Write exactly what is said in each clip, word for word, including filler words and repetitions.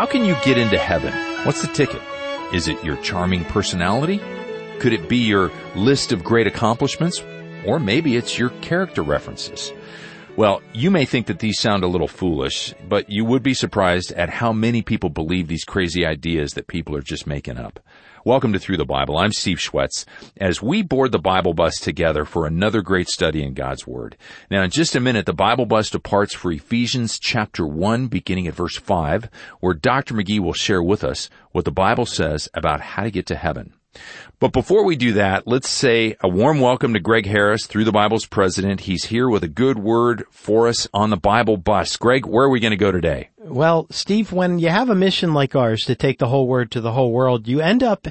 How can you get into heaven? What's the ticket? Is it your charming personality? Could it be your list of great accomplishments? Or maybe it's your character references. Well, you may think that these sound a little foolish, but you would be surprised at how many people believe these crazy ideas that people are just making up. Welcome to Through the Bible. I'm Steve Schwetz, as we board the Bible bus together for another great study in God's Word. Now, in just a minute, the Bible bus departs for Ephesians chapter one, beginning at verse five, where Doctor McGee will share with us what the Bible says about how to get to heaven. But before we do that, let's say a warm welcome to Greg Harris, Through the Bible's president. He's here with a good word for us on the Bible bus. Greg, where are we going to go today? Well, Steve, when you have a mission like ours to take the whole word to the whole world, you end up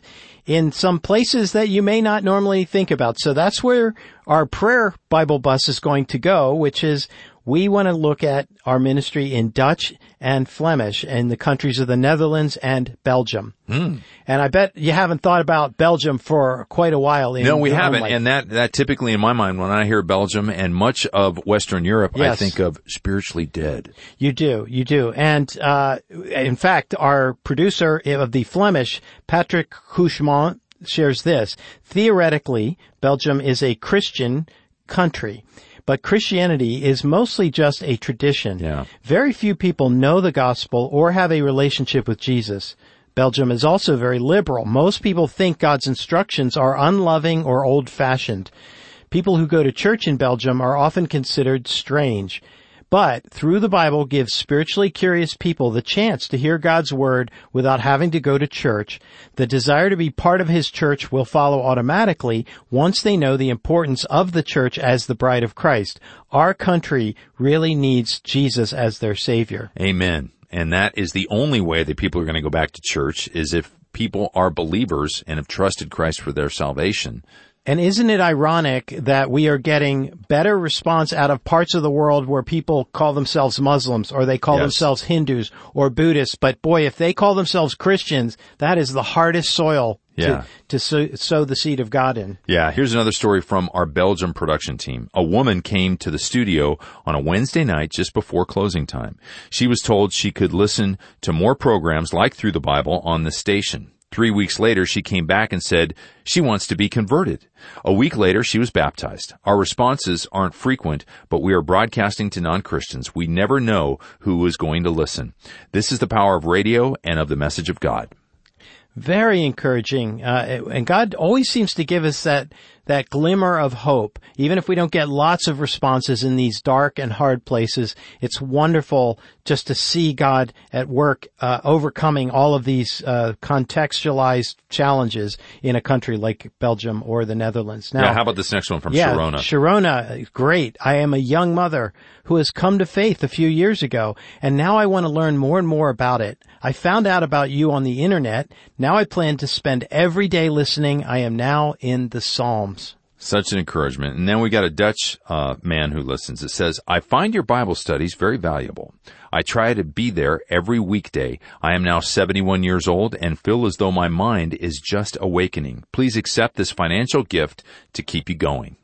in some places that you may not normally think about. So that's where our prayer Bible bus is going to go, which is we want to look at our ministry in Dutch and Flemish in the countries of the Netherlands and Belgium. Mm. And I bet you haven't thought about Belgium for quite a while. In no, we haven't. And that, that typically in my mind, when I hear Belgium and much of Western Europe, yes, I think of spiritually dead. You do. You do. And, uh, in fact, our producer of the Flemish, Patrick Couchmont, shares this. Theoretically, Belgium is a Christian country. But Christianity is mostly just a tradition. Yeah. Very few people know the gospel or have a relationship with Jesus. Belgium is also very liberal. Most people think God's instructions are unloving or old-fashioned. People who go to church in Belgium are often considered strange. But Through the Bible gives spiritually curious people the chance to hear God's word without having to go to church. The desire to be part of His church will follow automatically once they know the importance of the church as the bride of Christ. Our country really needs Jesus as their Savior. Amen. And that is the only way that people are going to go back to church, is if people are believers and have trusted Christ for their salvation. And isn't it ironic that we are getting better response out of parts of the world where people call themselves Muslims, or they call yes. themselves Hindus or Buddhists, but boy, if they call themselves Christians, that is the hardest soil yeah. to, to sow, sow the seed of God in. Yeah, here's another story from our Belgium production team. A woman came to the studio on a Wednesday night just before closing time. She was told she could listen to more programs like Through the Bible on the station. Three weeks later, she came back and said she wants to be converted. A week later, she was baptized. Our responses aren't frequent, but we are broadcasting to non-Christians. We never know who is going to listen. This is the power of radio and of the message of God. Very encouraging. Uh, and God always seems to give us that that glimmer of hope. Even if we don't get lots of responses in these dark and hard places, it's wonderful just to see God at work uh, overcoming all of these uh, contextualized challenges in a country like Belgium or the Netherlands. Now, yeah, how about this next one from yeah, Sharona? Sharona, great. I am a young mother who has come to faith a few years ago, and now I want to learn more and more about it. I found out about you on the internet. Now I plan to spend every day listening. I am now in the Psalms. Such an encouragement. And then we got a Dutch uh, man who listens. It says, I find your Bible studies very valuable. I try to be there every weekday. I am now seventy-one years old and feel as though my mind is just awakening. Please accept this financial gift to keep you going.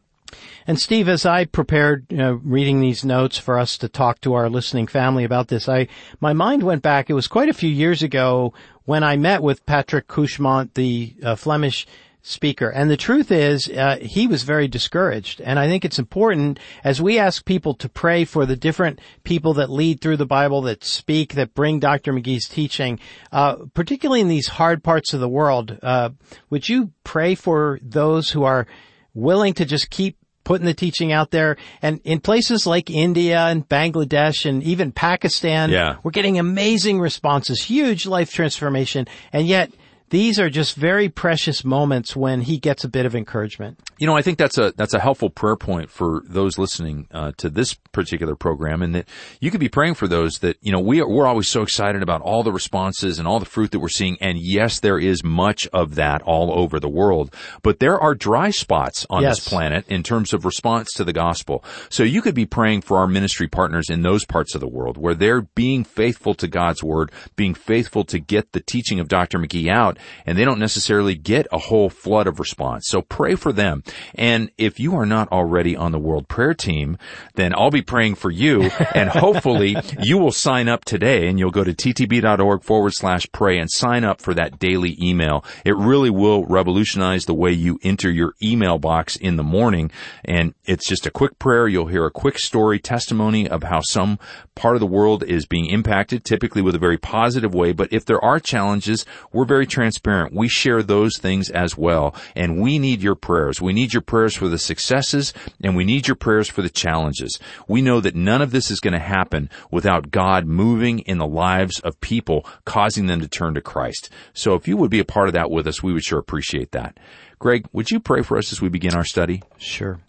And Steve, as I prepared uh, reading these notes for us to talk to our listening family about this, I my mind went back. It was quite a few years ago when I met with Patrick Couchmont, the uh, Flemish speaker. And the truth is, uh, he was very discouraged. And I think it's important, as we ask people to pray for the different people that lead through the Bible, that speak, that bring Doctor McGee's teaching, uh, particularly in these hard parts of the world, uh, would you pray for those who are willing to just keep putting the teaching out there? And in places like India and Bangladesh and even Pakistan, yeah. we're getting amazing responses, huge life transformation, and yet these are just very precious moments when he gets a bit of encouragement. You know, I think that's a that's a helpful prayer point for those listening uh, to this particular program, and that you could be praying for those that, you know, we are, we're always so excited about all the responses and all the fruit that we're seeing, and yes, there is much of that all over the world, but there are dry spots on yes. this planet in terms of response to the gospel. So you could be praying for our ministry partners in those parts of the world where they're being faithful to God's word, being faithful to get the teaching of Doctor McGee out, out, and they don't necessarily get a whole flood of response. So pray for them. And if you are not already on the World Prayer Team, then I'll be praying for you, and hopefully you will sign up today, and you'll go to ttb.org forward slash pray and sign up for that daily email. It really will revolutionize the way you enter your email box in the morning, and it's just a quick prayer. You'll hear a quick story, testimony of how some part of the world is being impacted, typically with a very positive way, but if there are challenges, we're very transparent. We share those things as well, and we need your prayers. We need your prayers for the successes, and we need your prayers for the challenges. We know that none of this is going to happen without God moving in the lives of people, causing them to turn to Christ. So if you would be a part of that with us, we would sure appreciate that. Greg, would you pray for us as we begin our study? Sure.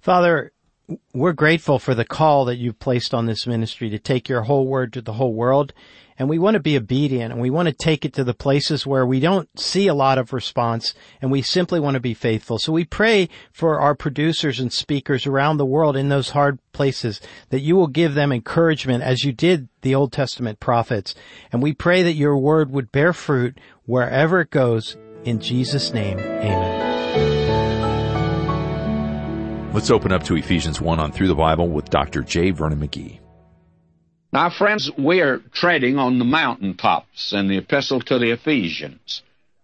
Father, we're grateful for the call that you've placed on this ministry to take your whole word to the whole world. And we want to be obedient, and we want to take it to the places where we don't see a lot of response, and we simply want to be faithful. So we pray for our producers and speakers around the world in those hard places, that you will give them encouragement as you did the Old Testament prophets. And we pray that your word would bear fruit wherever it goes. In Jesus' name, amen. Let's open up to Ephesians one on Through the Bible with Doctor J. Vernon McGee. Now, friends, we are treading on the mountaintops in the epistle to the Ephesians.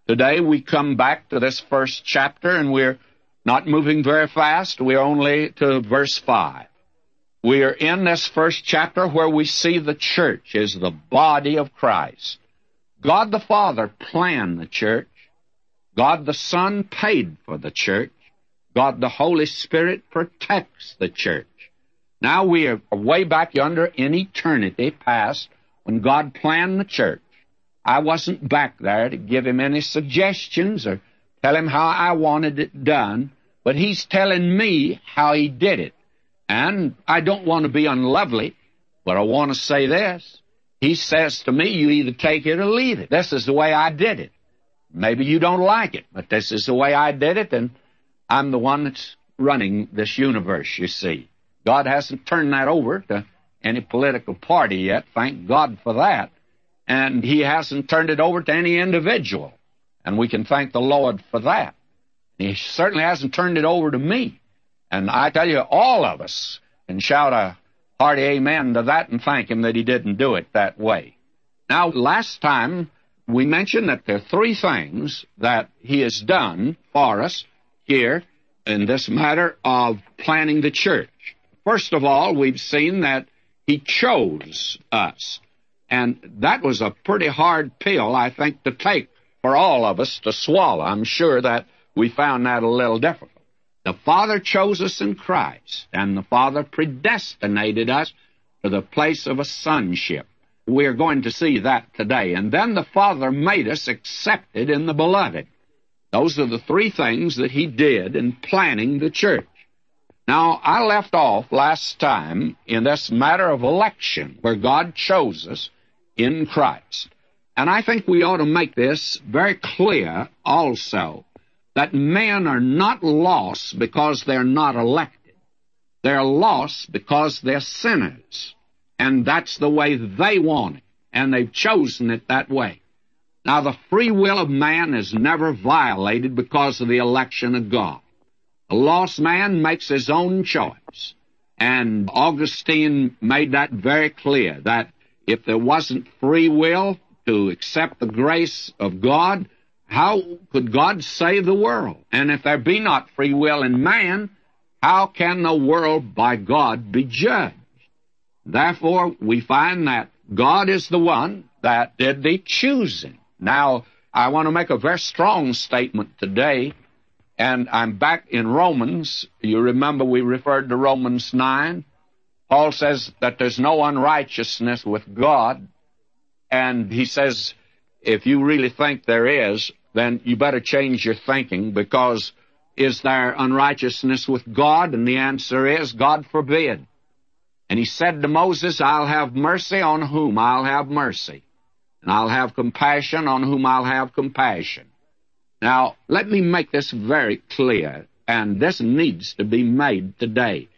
Today, we come back to this first chapter, and we're not moving very fast. We're only to verse five. We are in this first chapter where we see the church is the body of Christ. God the Father planned the church. God the Son paid for the church. God the Holy Spirit protects the church. Now we are way back yonder in eternity past when God planned the church. I wasn't back there to give him any suggestions or tell him how I wanted it done, but he's telling me how he did it. And I don't want to be unlovely, but I want to say this. He says to me, you either take it or leave it. This is the way I did it. Maybe you don't like it, but this is the way I did it, and I'm the one that's running this universe, you see. God hasn't turned that over to any political party yet. Thank God for that. And he hasn't turned it over to any individual. And we can thank the Lord for that. He certainly hasn't turned it over to me. And I tell you, all of us can shout a hearty amen to that and thank him that he didn't do it that way. Now, last time we mentioned that there are three things that he has done for us here in this matter of planning the church. First of all, we've seen that he chose us, and that was a pretty hard pill, I think, to take for all of us to swallow. I'm sure that we found that a little difficult. The Father chose us in Christ, and the Father predestinated us to the place of a sonship. We're going to see that today. And then the Father made us accepted in the Beloved. Those are the three things that he did in planning the church. Now, I left off last time in this matter of election, where God chose us in Christ. And I think we ought to make this very clear also, that men are not lost because they're not elected. They're lost because they're sinners. And that's the way they want it, and they've chosen it that way. Now, the free will of man is never violated because of the election of God. A lost man makes his own choice, and Augustine made that very clear, that if there wasn't free will to accept the grace of God, how could God save the world? And if there be not free will in man, how can the world by God be judged? Therefore, we find that God is the one that did the choosing. Now, I want to make a very strong statement today. And I'm back in Romans. You remember we referred to Romans nine. Paul says that there's no unrighteousness with God. And he says, if you really think there is, then you better change your thinking, because is there unrighteousness with God? And the answer is, God forbid. And he said to Moses, I'll have mercy on whom I'll have mercy, and I'll have compassion on whom I'll have compassion. Now, let me make this very clear, and this needs to be made today,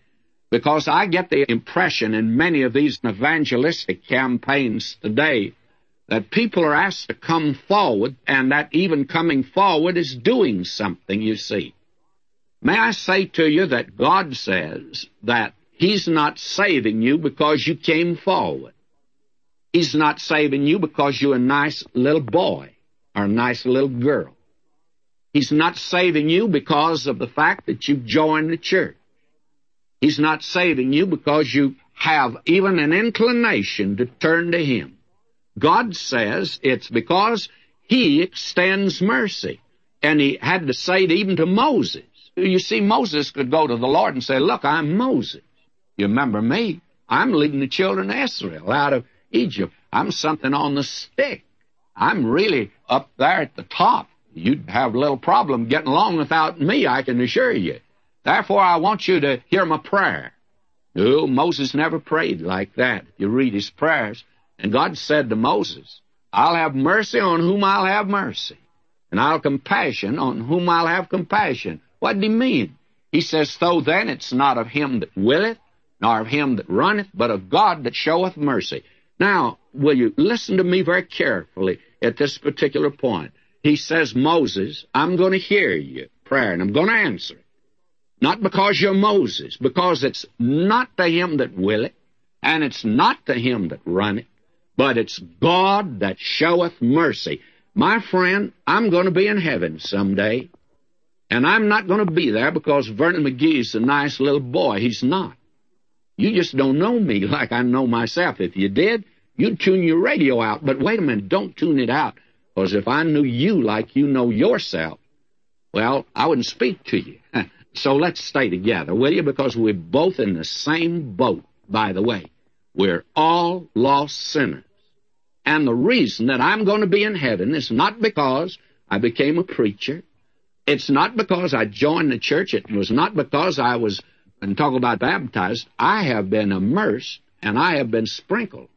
because I get the impression in many of these evangelistic campaigns today that people are asked to come forward, and that even coming forward is doing something, you see. May I say to you that God says that He's not saving you because you came forward. He's not saving you because you're a nice little boy or a nice little girl. He's not saving you because of the fact that you joined the church. He's not saving you because you have even an inclination to turn to Him. God says it's because He extends mercy. And He had to say it even to Moses. You see, Moses could go to the Lord and say, "Look, I'm Moses. You remember me? I'm leading the children of Israel out of Egypt. I'm something on the stick. I'm really up there at the top. You'd have a little problem getting along without me, I can assure you. Therefore, I want you to hear my prayer." No, Moses never prayed like that. You read his prayers. And God said to Moses, "I'll have mercy on whom I'll have mercy, and I'll compassion on whom I'll have compassion." What did he mean? He says, "So then it's not of him that willeth, nor of him that runneth, but of God that showeth mercy." Now, will you listen to me very carefully at this particular point? He says, "Moses, I'm going to hear your prayer, and I'm going to answer it. Not because you're Moses, because it's not to him that willeth, and it's not to him that runneth, but it's God that showeth mercy." My friend, I'm going to be in heaven someday, and I'm not going to be there because Vernon McGee's a nice little boy. He's not. You just don't know me like I know myself. If you did, you'd tune your radio out. But wait a minute, don't tune it out, because if I knew you like you know yourself, well, I wouldn't speak to you. So let's stay together, will you? Because we're both in the same boat, by the way. We're all lost sinners. And the reason that I'm going to be in heaven is not because I became a preacher. It's not because I joined the church. It was not because I was... and talk about baptized, I have been immersed, and I have been sprinkled.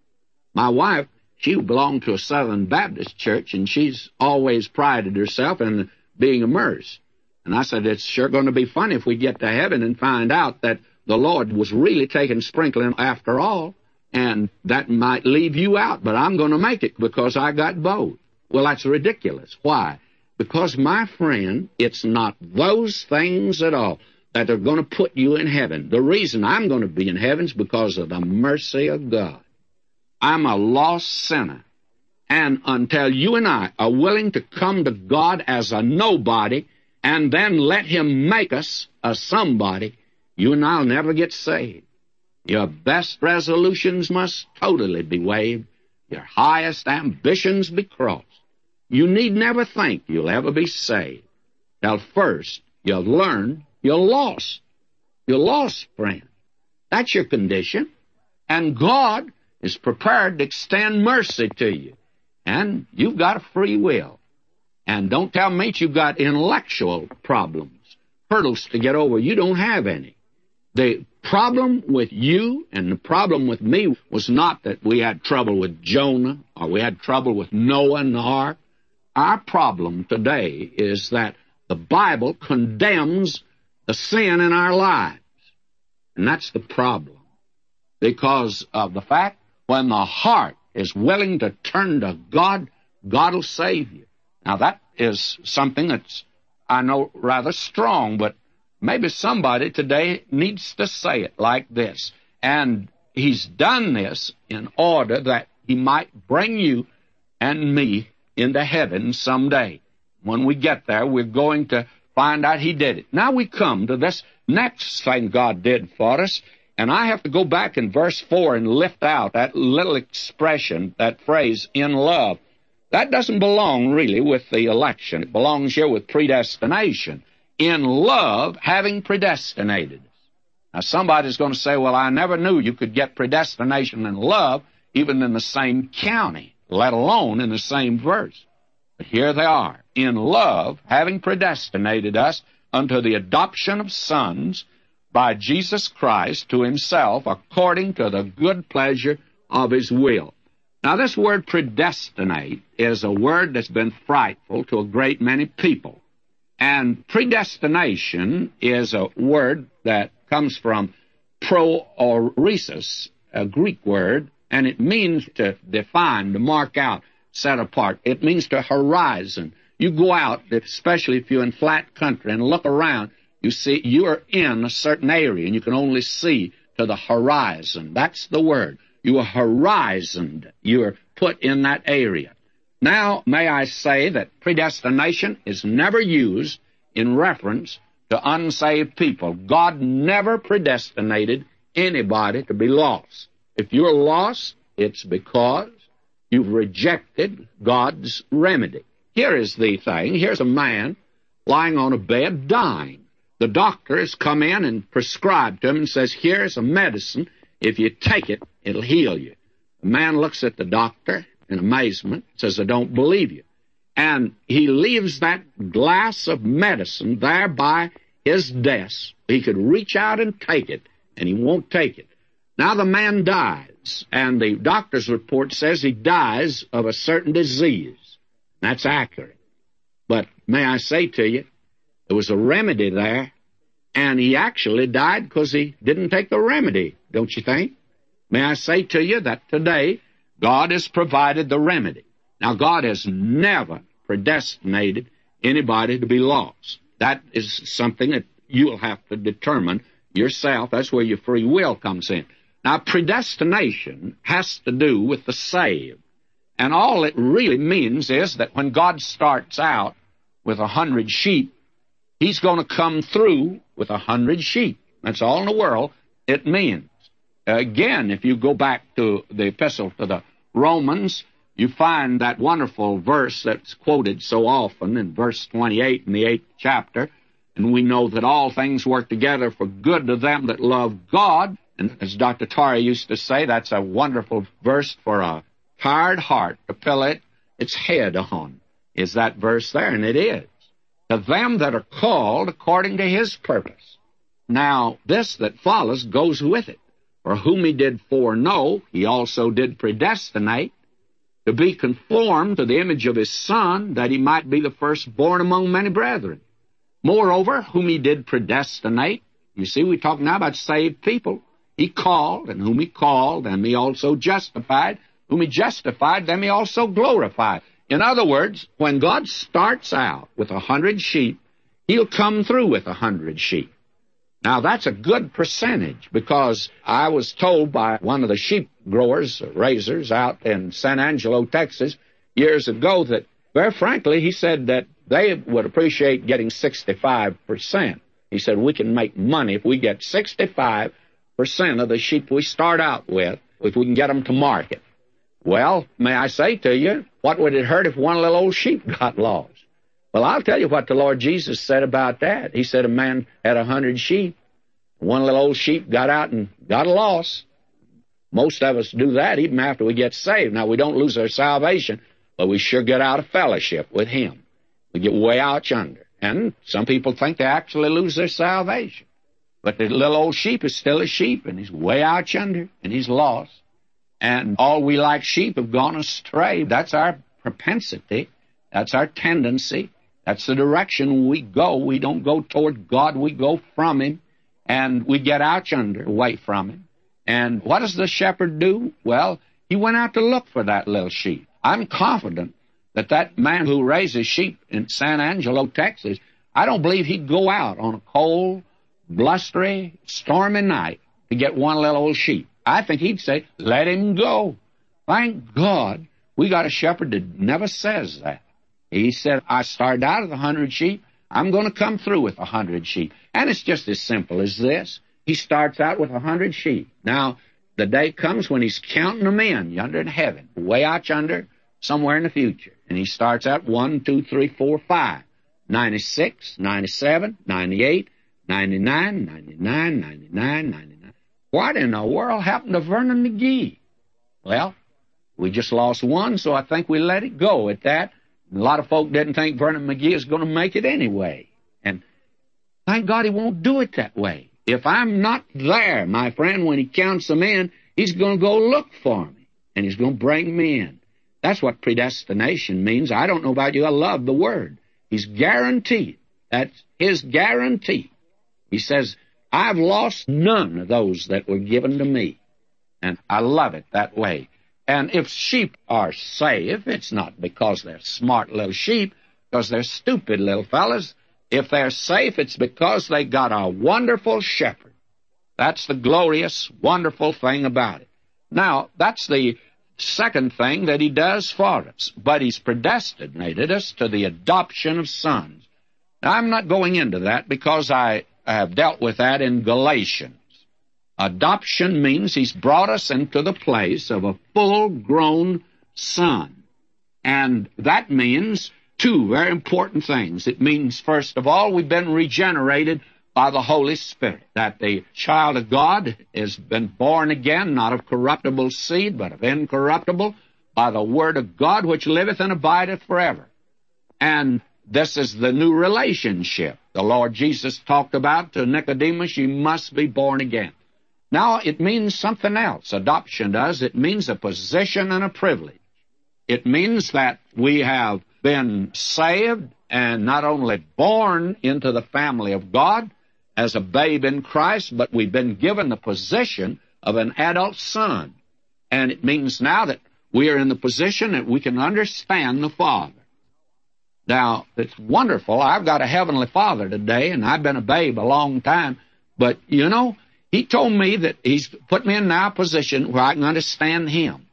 My wife, she belonged to a Southern Baptist church, and she's always prided herself in being immersed. And I said, it's sure going to be fun if we get to heaven and find out that the Lord was really taking sprinkling after all, and that might leave you out, but I'm going to make it because I got both. Well, that's ridiculous. Why? Because, my friend, it's not those things at all that are going to put you in heaven. The reason I'm going to be in heaven is because of the mercy of God. I'm a lost sinner. And until you and I are willing to come to God as a nobody and then let Him make us a somebody, you and I will never get saved. Your best resolutions must totally be waived. Your highest ambitions be crossed. You need never think you'll ever be saved. Now, first, you'll learn you're lost. You're lost, friend. That's your condition. And God is prepared to extend mercy to you. And you've got a free will. And don't tell me you've got intellectual problems, hurdles to get over. You don't have any. The problem with you and the problem with me was not that we had trouble with Jonah or we had trouble with Noah and the ark. Our problem today is that the Bible condemns the sin in our lives. And that's the problem. Because of the fact, when the heart is willing to turn to God, God will save you. Now that is something that's, I know, rather strong, but maybe somebody today needs to say it like this. And He's done this in order that He might bring you and me into heaven someday. When we get there, we're going to find out He did it. Now we come to this next thing God did for us, and I have to go back in verse four and lift out that little expression, that phrase, in love. That doesn't belong really with the election. It belongs here with predestination. In love, having predestinated us. Now somebody's going to say, well, I never knew you could get predestination and love even in the same county, let alone in the same verse. But here they are, in love, having predestinated us unto the adoption of sons by Jesus Christ to Himself, according to the good pleasure of His will. Now, this word predestinate is a word that's been frightful to a great many people. And predestination is a word that comes from prooresis, a Greek word, and it means to define, to mark out. set apart. It means to horizon. You go out, especially if you're in flat country, and look around, you see you're in a certain area, and you can only see to the horizon. That's the word. You are horizoned. You are put in that area. Now, may I say that predestination is never used in reference to unsaved people. God never predestinated anybody to be lost. If you're lost, it's because you've rejected God's remedy. Here is the thing. Here's a man lying on a bed dying. The doctor has come in and prescribed to him and says, here's a medicine. If you take it, it'll heal you. The man looks at the doctor in amazement, says, I don't believe you. And he leaves that glass of medicine there by his desk. He could reach out and take it, and he won't take it. Now the man dies, and the doctor's report says he dies of a certain disease. That's accurate. But may I say to you, there was a remedy there, and he actually died because he didn't take the remedy, don't you think? May I say to you that today God has provided the remedy. Now, God has never predestinated anybody to be lost. That is something that you'll have to determine yourself. That's where your free will comes in. Now, predestination has to do with the saved. And all it really means is that when God starts out with a hundred sheep, he's going to come through with a hundred sheep. That's all in the world it means. Again, if you go back to the epistle to the Romans, you find that wonderful verse that's quoted so often in verse twenty-eight in the eighth chapter. And we know that all things work together for good to them that love God. And as Doctor Torrey used to say, that's a wonderful verse for a tired heart to fill it, its head on, is that verse there. And it is. To them that are called according to his purpose. Now, this that follows goes with it. For whom he did foreknow, he also did predestinate to be conformed to the image of his Son, that he might be the firstborn among many brethren. Moreover, whom he did predestinate, you see, we talk now about saved people. He called, and whom he called, and he also justified. Whom he justified, them he also glorified. In other words, when God starts out with a hundred sheep, he'll come through with a hundred sheep. Now, that's a good percentage, because I was told by one of the sheep growers, raisers, out in San Angelo, Texas, years ago that, very frankly, he said that they would appreciate getting sixty-five percent. He said, we can make money if we get sixty-five percent of the sheep we start out with, if we can get them to market. Well, may I say to you, what would it hurt if one little old sheep got lost? Well, I'll tell you what the Lord Jesus said about that. He said a man had a hundred sheep. One little old sheep got out and got lost. Most of us do that even after we get saved. Now, we don't lose our salvation, but we sure get out of fellowship with him. We get way out yonder. And some people think they actually lose their salvation. But the little old sheep is still a sheep, and he's way out yonder, and he's lost. And all we like sheep have gone astray. That's our propensity. That's our tendency. That's the direction we go. We don't go toward God. We go from him, and we get out yonder, away from him. And what does the shepherd do? Well, he went out to look for that little sheep. I'm confident that that man who raises sheep in San Angelo, Texas, I don't believe he'd go out on a cold, blustery, stormy night to get one little old sheep. I think he'd say, let him go. Thank God we got a shepherd that never says that. He said, I started out with a hundred sheep. I'm going to come through with a hundred sheep. And it's just as simple as this. He starts out with a hundred sheep. Now, the day comes when he's counting them in yonder in heaven, way out yonder, somewhere in the future. And he starts out one, two, three, four, five, ninety-six, ninety-seven, ninety-eight, ninety-nine, ninety-nine, ninety-nine, ninety-nine. What in the world happened to Vernon McGee? Well, we just lost one, so I think we let it go at that. A lot of folk didn't think Vernon McGee is going to make it anyway. And thank God he won't do it that way. If I'm not there, my friend, when he counts them in, he's going to go look for me, and he's going to bring me in. That's what predestination means. I don't know about you. I love the word. He's guaranteed. That's his guarantee. He says, I've lost none of those that were given to me, and I love it that way. And if sheep are saved, it's not because they're smart little sheep, because they're stupid little fellas. If they're safe, it's because they got a wonderful shepherd. That's the glorious, wonderful thing about it. Now, that's the second thing that he does for us. But he's predestinated us to the adoption of sons. Now, I'm not going into that because I have dealt with that in Galatians. Adoption means he's brought us into the place of a full-grown son. And that means two very important things. It means, first of all, we've been regenerated by the Holy Spirit, that the child of God has been born again, not of corruptible seed, but of incorruptible, by the word of God, which liveth and abideth forever. And this is the new relationship the Lord Jesus talked about to Nicodemus. You must be born again. Now, it means something else. Adoption does. It means a position and a privilege. It means that we have been saved and not only born into the family of God as a babe in Christ, but we've been given the position of an adult son. And it means now that we are in the position that we can understand the Father. Now, it's wonderful. I've got a heavenly Father today, and I've been a babe a long time. But, you know, he told me that he's put me in now a position where I can understand him.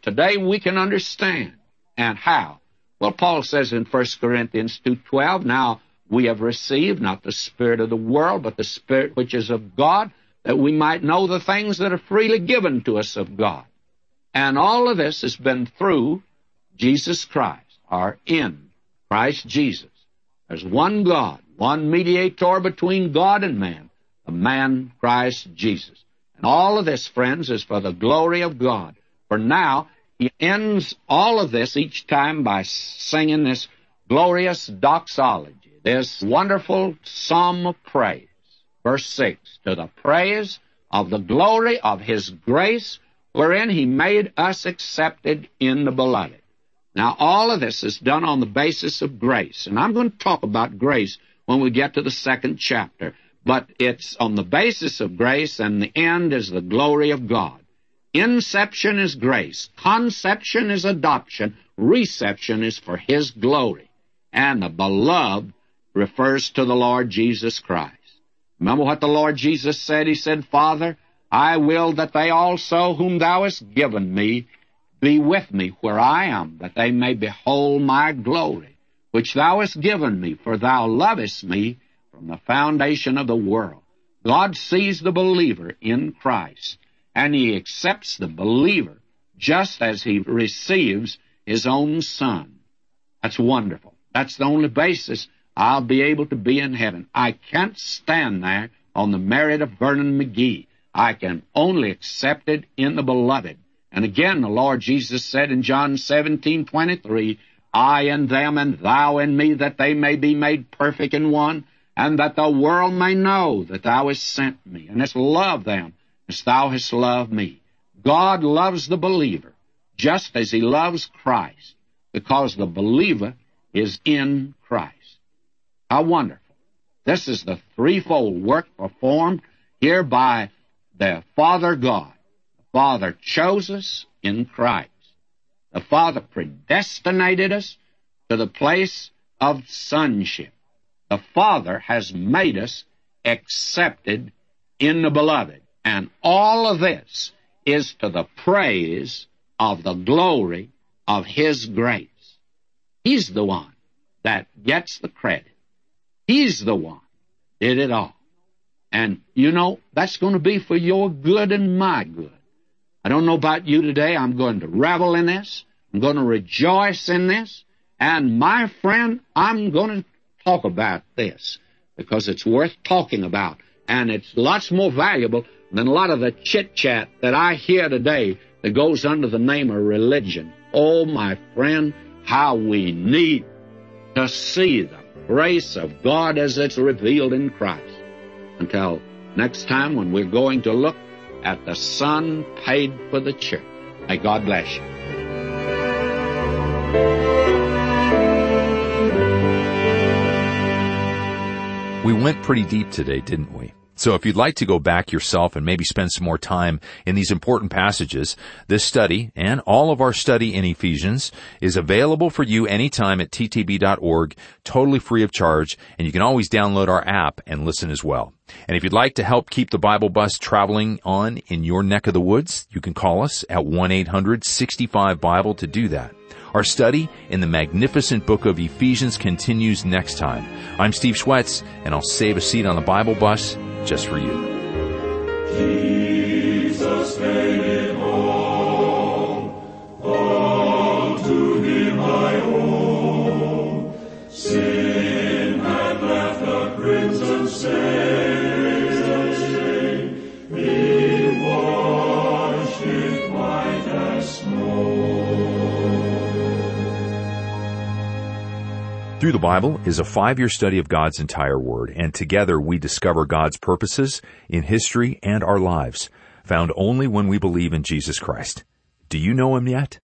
Today we can understand. And how? Well, Paul says in First Corinthians two twelve, now we have received not the spirit of the world, but the Spirit which is of God, that we might know the things that are freely given to us of God. And all of this has been through Jesus Christ, or in Christ Jesus. There's one God, one mediator between God and man, the man Christ Jesus. And all of this, friends, is for the glory of God. For now, he ends all of this each time by singing this glorious doxology, this wonderful psalm of praise. Verse six, to the praise of the glory of his grace, wherein he made us accepted in the beloved. Now, all of this is done on the basis of grace. And I'm going to talk about grace when we get to the second chapter. But it's on the basis of grace, and the end is the glory of God. Inception is grace. Conception is adoption. Reception is for his glory. And the beloved refers to the Lord Jesus Christ. Remember what the Lord Jesus said? He said, Father, I will that they also whom thou hast given me be with me where I am, that they may behold my glory, which thou hast given me, for thou lovest me from the foundation of the world. God sees the believer in Christ, and he accepts the believer just as he receives his own son. That's wonderful. That's the only basis I'll be able to be in heaven. I can't stand there on the merit of Vernon McGee. I can only accept it in the beloved. And again, the Lord Jesus said in John seventeen twenty-three, I in them and thou in me, that they may be made perfect in one, and that the world may know that thou hast sent me, and hast loved them as thou hast loved me. God loves the believer just as he loves Christ, because the believer is in Christ. How wonderful. This is the threefold work performed here by the Father God. The Father chose us in Christ. The Father predestinated us to the place of sonship. The Father has made us accepted in the beloved. And all of this is to the praise of the glory of his grace. He's the one that gets the credit. He's the one that did it all. And, you know, that's going to be for your good and my good. I don't know about you today. I'm going to revel in this. I'm going to rejoice in this. And, my friend, I'm going to talk about this because it's worth talking about. And it's lots more valuable than a lot of the chit-chat that I hear today that goes under the name of religion. Oh, my friend, how we need to see the grace of God as it's revealed in Christ. Until next time when we're going to look at the Son paid for the church. May God bless you. We went pretty deep today, didn't we? So if you'd like to go back yourself and maybe spend some more time in these important passages, this study and all of our study in Ephesians is available for you anytime at t t b dot org, totally free of charge, and you can always download our app and listen as well. And if you'd like to help keep the Bible bus traveling on in your neck of the woods, you can call us at one eight hundred sixty-five Bible to do that. Our study in the magnificent book of Ephesians continues next time. I'm Steve Schwetz, and I'll save a seat on the Bible bus just for you. Jesus made it all, all to him I owe. Sin had left a crimson stain, he washed it white as snow. Through the Bible is a five-year study of God's entire Word, and together we discover God's purposes in history and our lives, found only when we believe in Jesus Christ. Do you know Him yet?